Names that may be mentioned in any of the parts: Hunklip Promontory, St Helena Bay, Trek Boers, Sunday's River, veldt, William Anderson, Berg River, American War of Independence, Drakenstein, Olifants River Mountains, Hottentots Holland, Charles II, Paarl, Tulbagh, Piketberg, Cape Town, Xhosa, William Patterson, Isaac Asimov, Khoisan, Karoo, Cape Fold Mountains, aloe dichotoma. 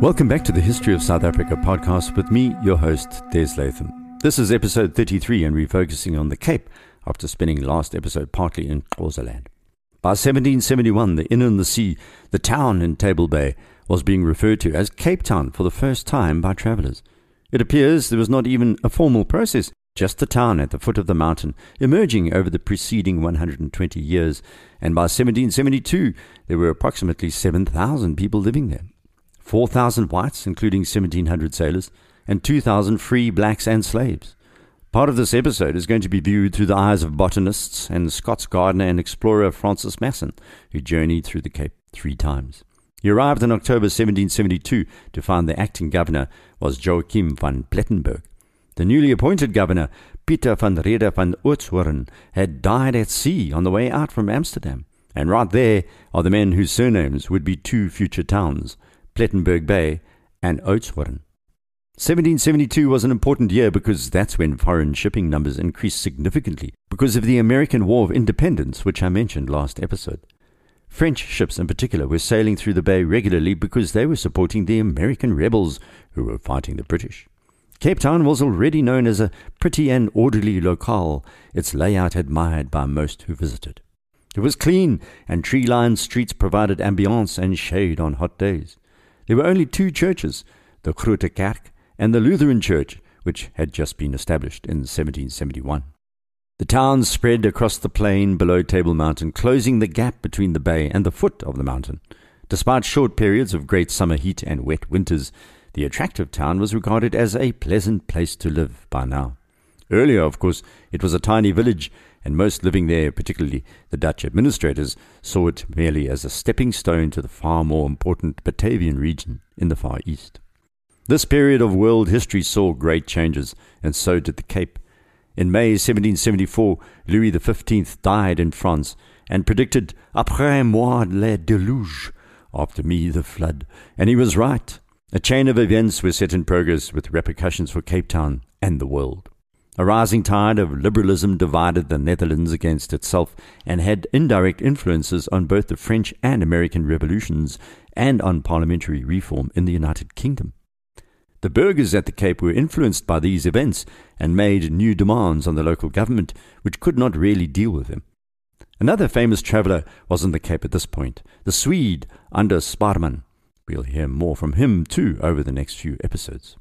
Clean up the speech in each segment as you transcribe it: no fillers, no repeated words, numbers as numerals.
Welcome back to the History of South Africa podcast with me, your host, Des Latham. This is episode 33 and we're focusing on the Cape after spending last episode partly in Xhosaland. By 1771, the inn on the sea, the town in Table Bay, was being referred to as Cape Town for the first time by travellers. It appears there was not even a formal process, just the town at the foot of the mountain, emerging over the preceding 120 years, and by 1772 there were approximately 7,000 people living there. 4,000 whites, including 1,700 sailors, and 2,000 free blacks and slaves. Part of this episode is going to be viewed through the eyes of botanists and Scots gardener and explorer Francis Masson, who journeyed through the Cape 3 times. He arrived in October 1772 to find the acting governor was Joachim van Plettenberg. The newly appointed governor, Pieter van Rheede van Oudshoorn, had died at sea on the way out from Amsterdam. And right there are the men whose surnames would be 2 future towns, Plettenberg Bay and Oudtshoorn. 1772 was an important year because that's when foreign shipping numbers increased significantly because of the American War of Independence, which I mentioned last episode. French ships in particular were sailing through the bay regularly because they were supporting the American rebels who were fighting the British. Cape Town was already known as a pretty and orderly locale, its layout admired by most who visited. It was clean, and tree-lined streets provided ambience and shade on hot days. There were only 2 churches, the Groote Kerk and the Lutheran Church, which had just been established in 1771. The town spread across the plain below Table Mountain, closing the gap between the bay and the foot of the mountain. Despite short periods of great summer heat and wet winters, the attractive town was regarded as a pleasant place to live by now. Earlier, of course, it was a tiny village, and most living there, particularly the Dutch administrators, saw it merely as a stepping stone to the far more important Batavian region in the Far East. This period of world history saw great changes, and so did the Cape. In May 1774, Louis XV died in France and predicted "Après moi le déluge," after me the flood, and he was right. A chain of events was set in progress with repercussions for Cape Town and the world. A rising tide of liberalism divided the Netherlands against itself and had indirect influences on both the French and American revolutions and on parliamentary reform in the United Kingdom. The burghers at the Cape were influenced by these events and made new demands on the local government, which could not really deal with them. Another famous traveller was in the Cape at this point, the Swede Anders Sparrman. We'll hear more from him too over the next few episodes.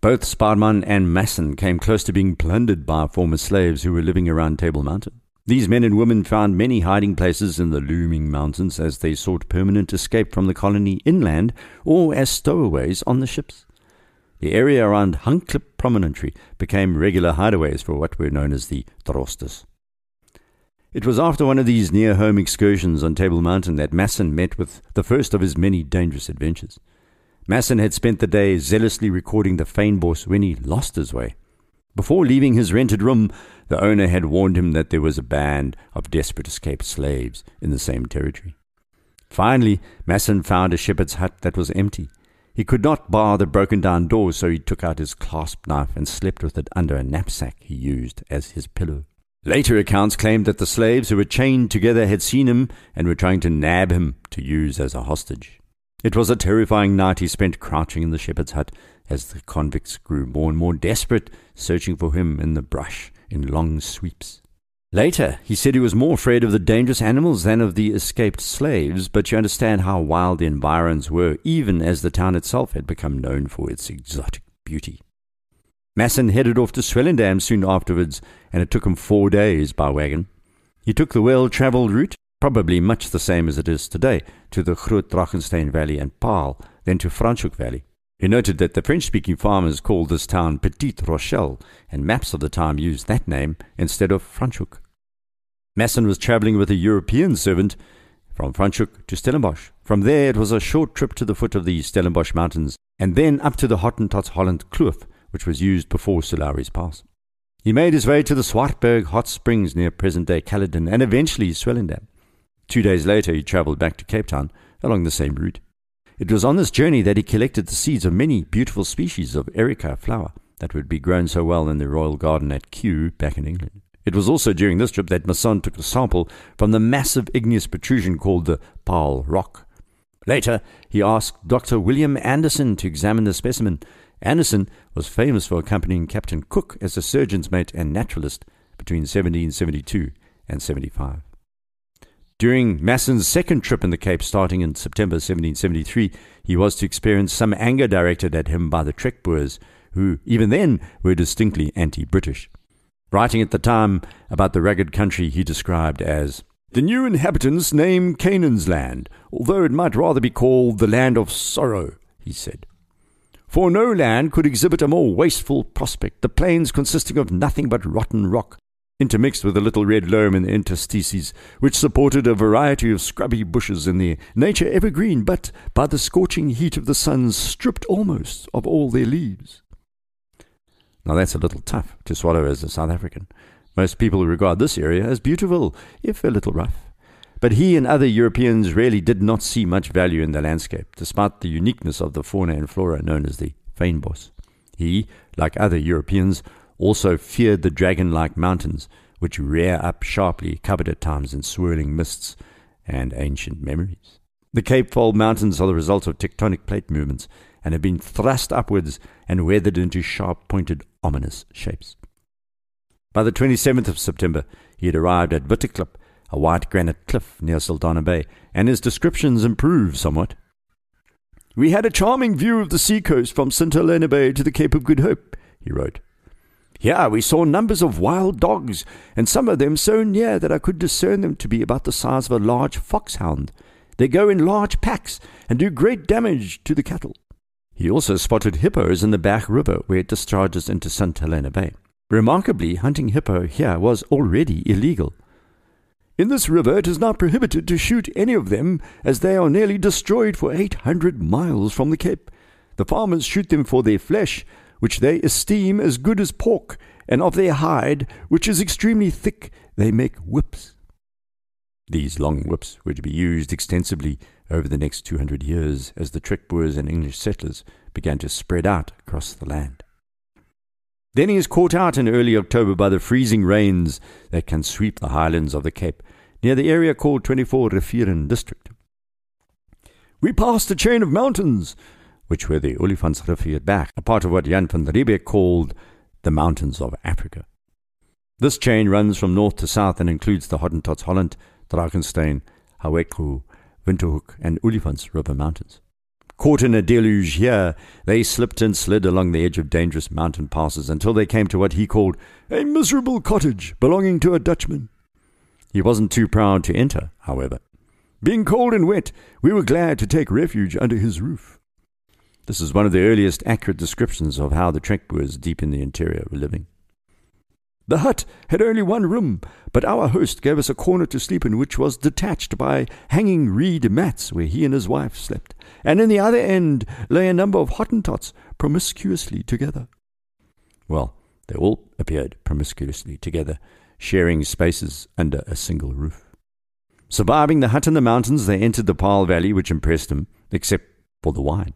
Both Sparrman and Masson came close to being plundered by former slaves who were living around Table Mountain. These men and women found many hiding places in the looming mountains as they sought permanent escape from the colony inland or as stowaways on the ships. The area around Hunklip Promontory became regular hideaways for what were known as the Drostas. It was after one of these near-home excursions on Table Mountain that Masson met with the first of his many dangerous adventures. Masson had spent the day zealously recording the Fainboss when he lost his way. Before leaving his rented room, the owner had warned him that there was a band of desperate escaped slaves in the same territory. Finally, Masson found a shepherd's hut that was empty. He could not bar the broken-down door, so he took out his clasp knife and slept with it under a knapsack he used as his pillow. Later accounts claimed that the slaves who were chained together had seen him and were trying to nab him to use as a hostage. It was a terrifying night he spent crouching in the shepherd's hut as the convicts grew more and more desperate, searching for him in the brush in long sweeps. Later, he said he was more afraid of the dangerous animals than of the escaped slaves, but you understand how wild the environs were, even as the town itself had become known for its exotic beauty. Masson headed off to Swellendam soon afterwards, and it took him 4 days by wagon. He took the well-travelled route, probably much the same as it is today, to the Groot Drakenstein Valley and Paarl, then to Franschhoek Valley. He noted that the French-speaking farmers called this town Petite Rochelle, and maps of the time used that name instead of Franschhoek. Masson was travelling with a European servant from Franschhoek to Stellenbosch. From there it was a short trip to the foot of the Stellenbosch Mountains, and then up to the Hottentots Holland Kloof, which was used before Solari's Pass. He made his way to the Swartberg hot springs near present-day Caledon, and eventually Swellendam. 2 days later he travelled back to Cape Town along the same route. It was on this journey that he collected the seeds of many beautiful species of erica flower that would be grown so well in the royal garden at Kew back in England. It was also during this trip that Masson took a sample from the massive igneous protrusion called the Paarl Rock. Later, he asked Dr. William Anderson to examine the specimen. Anderson was famous for accompanying Captain Cook as a surgeon's mate and naturalist between 1772 and 75. During Masson's second trip in the Cape, starting in September 1773, he was to experience some anger directed at him by the Trek Boers, who even then were distinctly anti-British. Writing at the time about the rugged country, he described as the new inhabitants name Canaan's Land, although it might rather be called the Land of Sorrow, he said. For no land could exhibit a more wasteful prospect, the plains consisting of nothing but rotten rock, intermixed with a little red loam in the interstices, which supported a variety of scrubby bushes in their nature evergreen, but by the scorching heat of the sun stripped almost of all their leaves. Now that's a little tough to swallow as a South African. Most people regard this area as beautiful, if a little rough. But he and other Europeans really did not see much value in the landscape, despite the uniqueness of the fauna and flora known as the Fainboss. He, like other Europeans, also feared the dragon-like mountains, which rear up sharply, covered at times in swirling mists and ancient memories. The Cape Fold Mountains are the result of tectonic plate movements and have been thrust upwards and weathered into sharp-pointed, ominous shapes. By the 27th of September, he had arrived at Witteklip, a white granite cliff near St Helena Bay, and his descriptions improved somewhat. We had a charming view of the seacoast from St Helena Bay to the Cape of Good Hope, he wrote. Here we saw numbers of wild dogs, and some of them so near that I could discern them to be about the size of a large foxhound. They go in large packs and do great damage to the cattle. He also spotted hippos in the Bach River, where it discharges into St Helena Bay. Remarkably, hunting hippo here was already illegal. In this river it is now prohibited to shoot any of them, as they are nearly destroyed for 800 miles from the Cape. The farmers shoot them for their flesh, which they esteem as good as pork, and of their hide, which is extremely thick, they make whips. These long whips were to be used extensively over the next 200 years as the Trek Boers and English settlers began to spread out across the land. Then he is caught out in early October by the freezing rains that can sweep the highlands of the Cape, near the area called 24 Rivieren District. We passed a chain of mountains, which were the Olifantsrivierbach, a part of what Jan van Riebeeck called the Mountains of Africa. This chain runs from north to south and includes the Hottentots Holland, Drakenstein, Haueku, Winterhoek, and Olifants River Mountains. Caught in a deluge here, they slipped and slid along the edge of dangerous mountain passes until they came to what he called a miserable cottage belonging to a Dutchman. He wasn't too proud to enter, however. Being cold and wet, we were glad to take refuge under his roof. This is one of the earliest accurate descriptions of how the Trek Boers deep in the interior were living. The hut had only one room, but our host gave us a corner to sleep in, which was detached by hanging reed mats where he and his wife slept, and in the other end lay a number of Hottentots promiscuously together. Well, they all appeared promiscuously together, sharing spaces under a single roof. Surviving the hut in the mountains, they entered the Paarl Valley, which impressed them, except for the wine.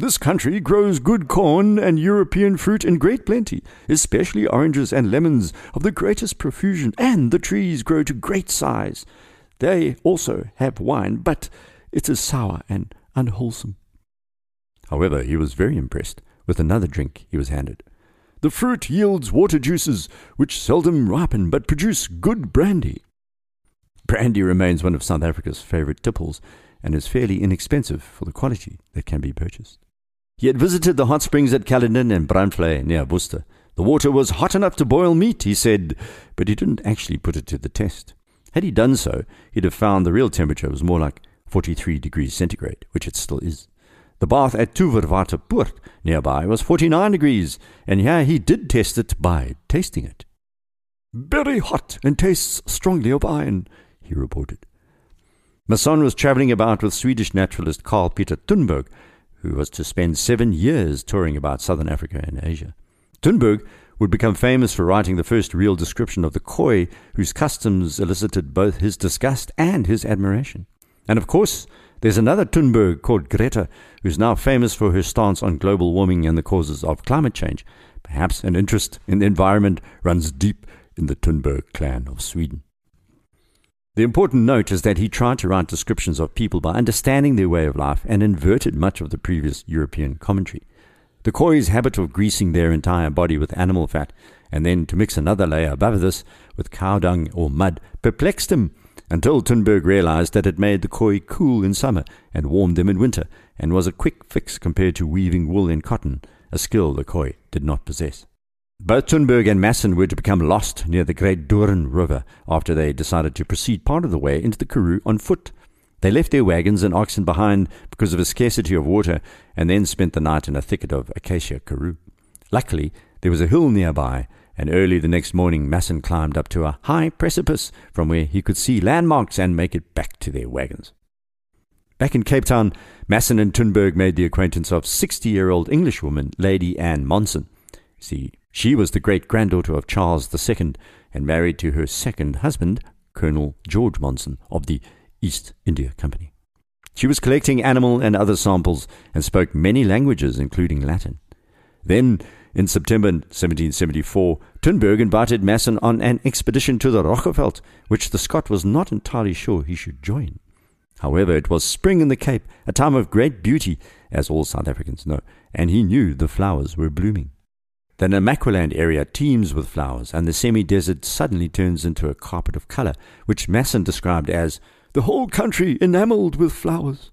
This country grows good corn and European fruit in great plenty, especially oranges and lemons of the greatest profusion, and the trees grow to great size. They also have wine, but it is sour and unwholesome. However, he was very impressed with another drink he was handed. The fruit yields water juices, which seldom ripen, but produce good brandy. Brandy remains one of South Africa's favourite tipples, and is fairly inexpensive for the quality that can be purchased. He had visited the hot springs at Caledon and Braunfley near Worcester. The water was hot enough to boil meat, he said, but he didn't actually put it to the test. Had he done so, he'd have found the real temperature was more like 43 degrees centigrade, which it still is. The bath at Tuverwaterpoort nearby was 49 degrees, and here he did test it by tasting it. Very hot and tastes strongly of iron, he reported. Masson was travelling about with Swedish naturalist Carl Peter Thunberg, who was to spend 7 years touring about southern Africa and Asia. Thunberg would become famous for writing the first real description of the Khoi, whose customs elicited both his disgust and his admiration. And of course, there's another Thunberg called Greta, who's now famous for her stance on global warming and the causes of climate change. Perhaps an interest in the environment runs deep in the Thunberg clan of Sweden. The important note is that he tried to write descriptions of people by understanding their way of life and inverted much of the previous European commentary. The Khoi's habit of greasing their entire body with animal fat and then to mix another layer above this with cow dung or mud perplexed him until Thunberg realized that it made the Khoi cool in summer and warmed them in winter and was a quick fix compared to weaving wool and cotton, a skill the Khoi did not possess. Both Thunberg and Masson were to become lost near the Great Doorn River after they decided to proceed part of the way into the Karoo on foot. They left their wagons and oxen behind because of a scarcity of water and then spent the night in a thicket of acacia karoo. Luckily, there was a hill nearby, and early the next morning Masson climbed up to a high precipice from where he could see landmarks and make it back to their wagons. Back in Cape Town, Masson and Thunberg made the acquaintance of 60-year-old Englishwoman Lady Anne Monson. See, she was the great-granddaughter of Charles II and married to her second husband, Colonel George Monson, of the East India Company. She was collecting animal and other samples and spoke many languages, including Latin. Then, in September 1774, Thunberg invited Masson on an expedition to the Rocheveld, which the Scot was not entirely sure he should join. However, it was spring in the Cape, a time of great beauty, as all South Africans know, and he knew the flowers were blooming. The Namaqualand area teems with flowers, and the semi-desert suddenly turns into a carpet of colour, which Masson described as the whole country enamelled with flowers.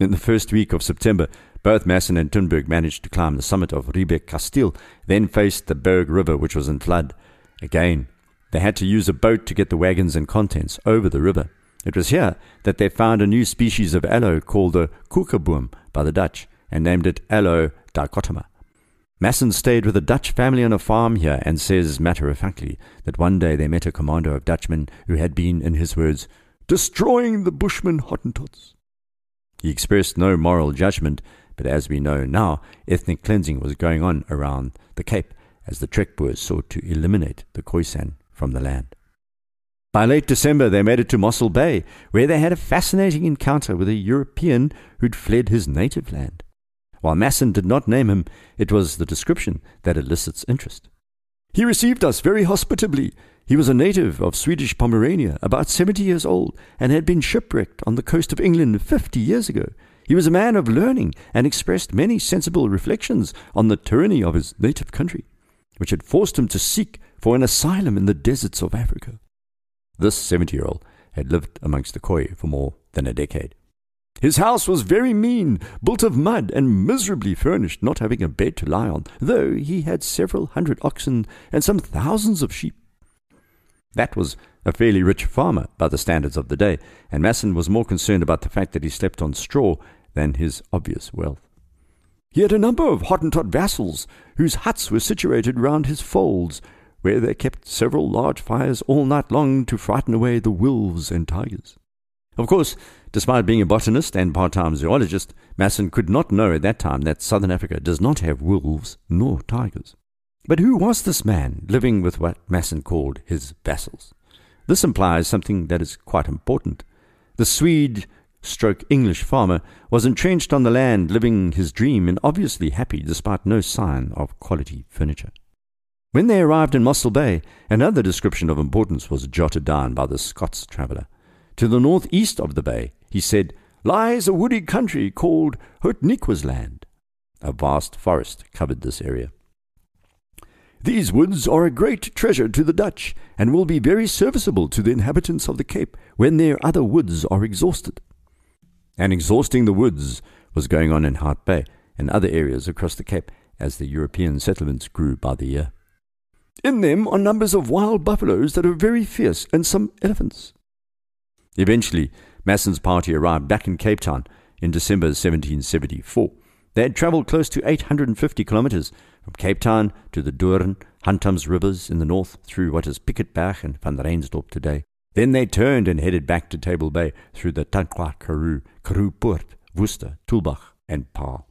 In the first week of September, both Masson and Thunberg managed to climb the summit of Riebeck Castile, then faced the Berg River, which was in flood. Again, they had to use a boat to get the wagons and contents over the river. It was here that they found a new species of aloe called the koekoeboom by the Dutch, and named it Aloe dichotoma. Masson stayed with a Dutch family on a farm here and says matter-of-factly that one day they met a commando of Dutchmen who had been, in his words, destroying the Bushmen Hottentots. He expressed no moral judgment, but as we know now, ethnic cleansing was going on around the Cape as the Trek Boers sought to eliminate the Khoisan from the land. By late December, they made it to Mossel Bay, where they had a fascinating encounter with a European who'd fled his native land. While Masson did not name him, it was the description that elicits interest. He received us very hospitably. He was a native of Swedish Pomerania, about 70 years old, and had been shipwrecked on the coast of England 50 years ago. He was a man of learning and expressed many sensible reflections on the tyranny of his native country, which had forced him to seek for an asylum in the deserts of Africa. This 70-year-old had lived amongst the Khoi for more than a decade. His house was very mean, built of mud and miserably furnished, not having a bed to lie on, though he had several hundred oxen and some thousands of sheep. That was a fairly rich farmer by the standards of the day, and Masson was more concerned about the fact that he slept on straw than his obvious wealth. He had a number of Hottentot vassals, whose huts were situated round his folds, where they kept several large fires all night long to frighten away the wolves and tigers. Of course, despite being a botanist and part-time zoologist, Masson could not know at that time that Southern Africa does not have wolves nor tigers. But who was this man living with what Masson called his vassals? This implies something that is quite important. The Swede/English farmer was entrenched on the land, living his dream and obviously happy despite no sign of quality furniture. When they arrived in Mossel Bay, another description of importance was jotted down by the Scots traveller. To the northeast of the bay, he said, lies a woody country called Hottentots Land. A vast forest covered this area. These woods are a great treasure to the Dutch, and will be very serviceable to the inhabitants of the Cape when their other woods are exhausted. And exhausting the woods was going on in Hart Bay and other areas across the Cape as the European settlements grew by the year. In them are numbers of wild buffaloes that are very fierce and some elephants. Eventually, Masson's party arrived back in Cape Town in December 1774. They had travelled close to 850 kilometres from Cape Town to the Doorn, Hantam's rivers in the north through what is Piketberg and Van Reinsdorp today. Then they turned and headed back to Table Bay through the Tankwa Karoo, Karoopoort, Worcester, Tulbagh and Paarl.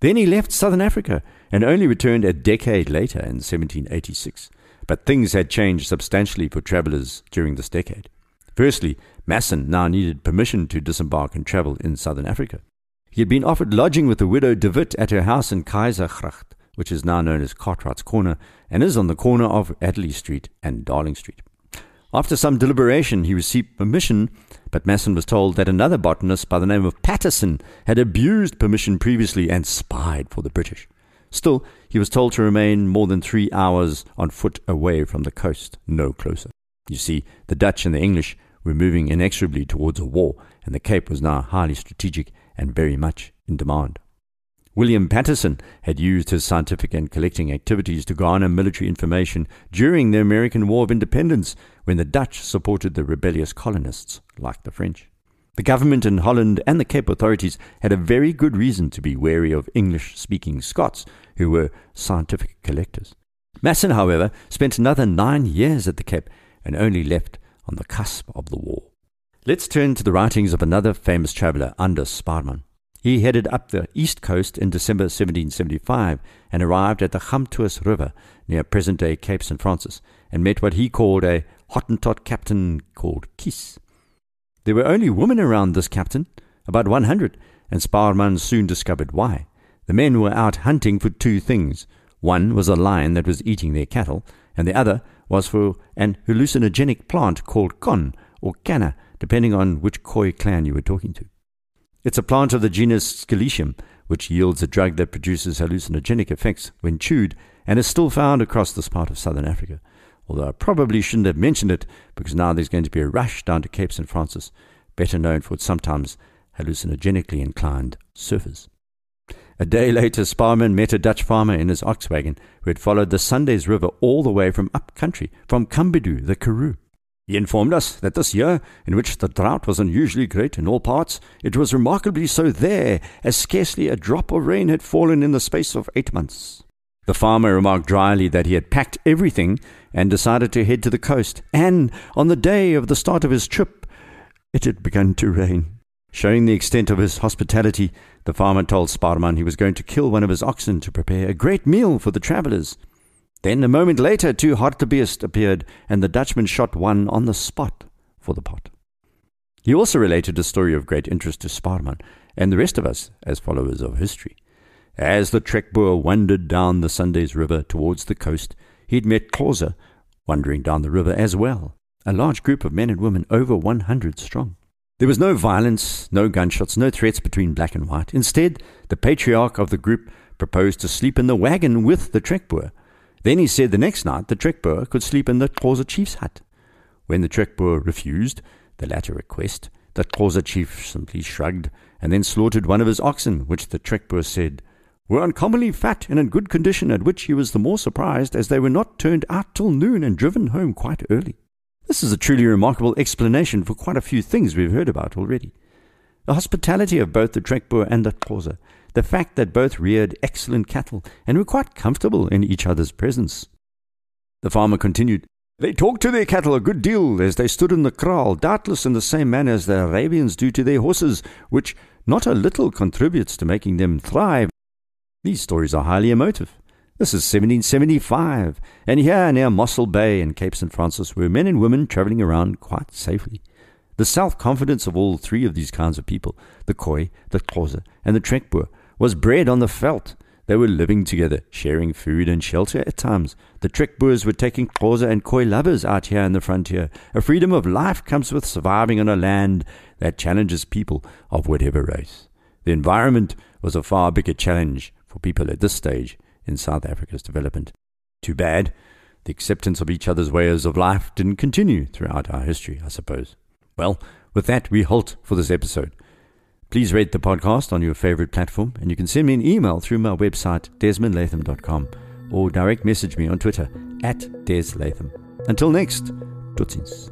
Then he left Southern Africa and only returned a decade later in 1786. But things had changed substantially for travellers during this decade. Firstly, Masson now needed permission to disembark and travel in Southern Africa. He had been offered lodging with the widow De Witt at her house in Kaisergracht, which is now known as Cartwright's Corner, and is on the corner of Adderley Street and Darling Street. After some deliberation, he received permission, but Masson was told that another botanist by the name of Patterson had abused permission previously and spied for the British. Still, he was told to remain more than 3 hours on foot away from the coast, no closer. You see, the Dutch and the English were moving inexorably towards a war, and the Cape was now highly strategic and very much in demand. William Patterson had used his scientific and collecting activities to garner military information during the American War of Independence, when the Dutch supported the rebellious colonists like the French. The government in Holland and the Cape authorities had a very good reason to be wary of English-speaking Scots, who were scientific collectors. Masson, however, spent another 9 years at the Cape and only left on the cusp of the war. Let's turn to the writings of another famous traveller, Anders Sparrman. He headed up the east coast in December 1775 and arrived at the Gamtuus River near present-day Cape St. Francis and met what he called a Hottentot captain called Kies. There were only women around this captain, about 100, and Sparrman soon discovered why. The men were out hunting for two things. One was a lion that was eating their cattle, and the other was for an hallucinogenic plant called kon or canna, depending on which Khoi clan you were talking to. It's a plant of the genus Scalecium, which yields a drug that produces hallucinogenic effects when chewed, and is still found across this part of southern Africa. Although I probably shouldn't have mentioned it, because now there's going to be a rush down to Cape St. Francis, better known for its sometimes hallucinogenically inclined surfers. A day later, Sparrman met a Dutch farmer in his ox wagon who had followed the Sunday's River all the way from up country, from Cambidu, the Karoo. He informed us that this year, in which the drought was unusually great in all parts, it was remarkably so there, as scarcely a drop of rain had fallen in the space of 8 months. The farmer remarked dryly that he had packed everything and decided to head to the coast, and on the day of the start of his trip, it had begun to rain. Showing the extent of his hospitality, the farmer told Sparrman he was going to kill one of his oxen to prepare a great meal for the travellers. Then a moment later 2 hartebeest appeared, and the Dutchman shot one on the spot for the pot. He also related a story of great interest to Sparrman and the rest of us as followers of history. As the Trek Boer wandered down the Sunday's River towards the coast, he'd met Clauser wandering down the river as well, a large group of men and women over 100 strong. There was no violence, no gunshots, no threats between black and white. Instead, the patriarch of the group proposed to sleep in the wagon with the Trek Boer. Then he said the next night the Trek Boer could sleep in the Xhosa chief's hut. When the Trek Boer refused the latter request, the Xhosa chief simply shrugged and then slaughtered one of his oxen, which the Trek Boer said were uncommonly fat and in good condition, at which he was the more surprised as they were not turned out till noon and driven home quite early. This is a truly remarkable explanation for quite a few things we've heard about already. The hospitality of both the Trek Boer and the Xhosa, the fact that both reared excellent cattle and were quite comfortable in each other's presence. The farmer continued, "They talked to their cattle a good deal as they stood in the kraal, doubtless in the same manner as the Arabians do to their horses, which not a little contributes to making them thrive." These stories are highly emotive. This is 1775, and here near Mossel Bay and Cape St. Francis were men and women travelling around quite safely. The self-confidence of all three of these kinds of people, the Khoi, the Xhosa, and the Trek Boer, was bred on the veldt. They were living together, sharing food and shelter at times. The Trek Boers were taking Xhosa and Khoi lovers out here in the frontier. A freedom of life comes with surviving on a land that challenges people of whatever race. The environment was a far bigger challenge for people at this stage in South Africa's development. Too bad the acceptance of each other's ways of life didn't continue throughout our history, I suppose. Well, with that, we halt for this episode. Please rate the podcast on your favorite platform, and you can send me an email through my website, desmondlatham.com, or direct message me on Twitter, @DesLatham. Until next, totsiens.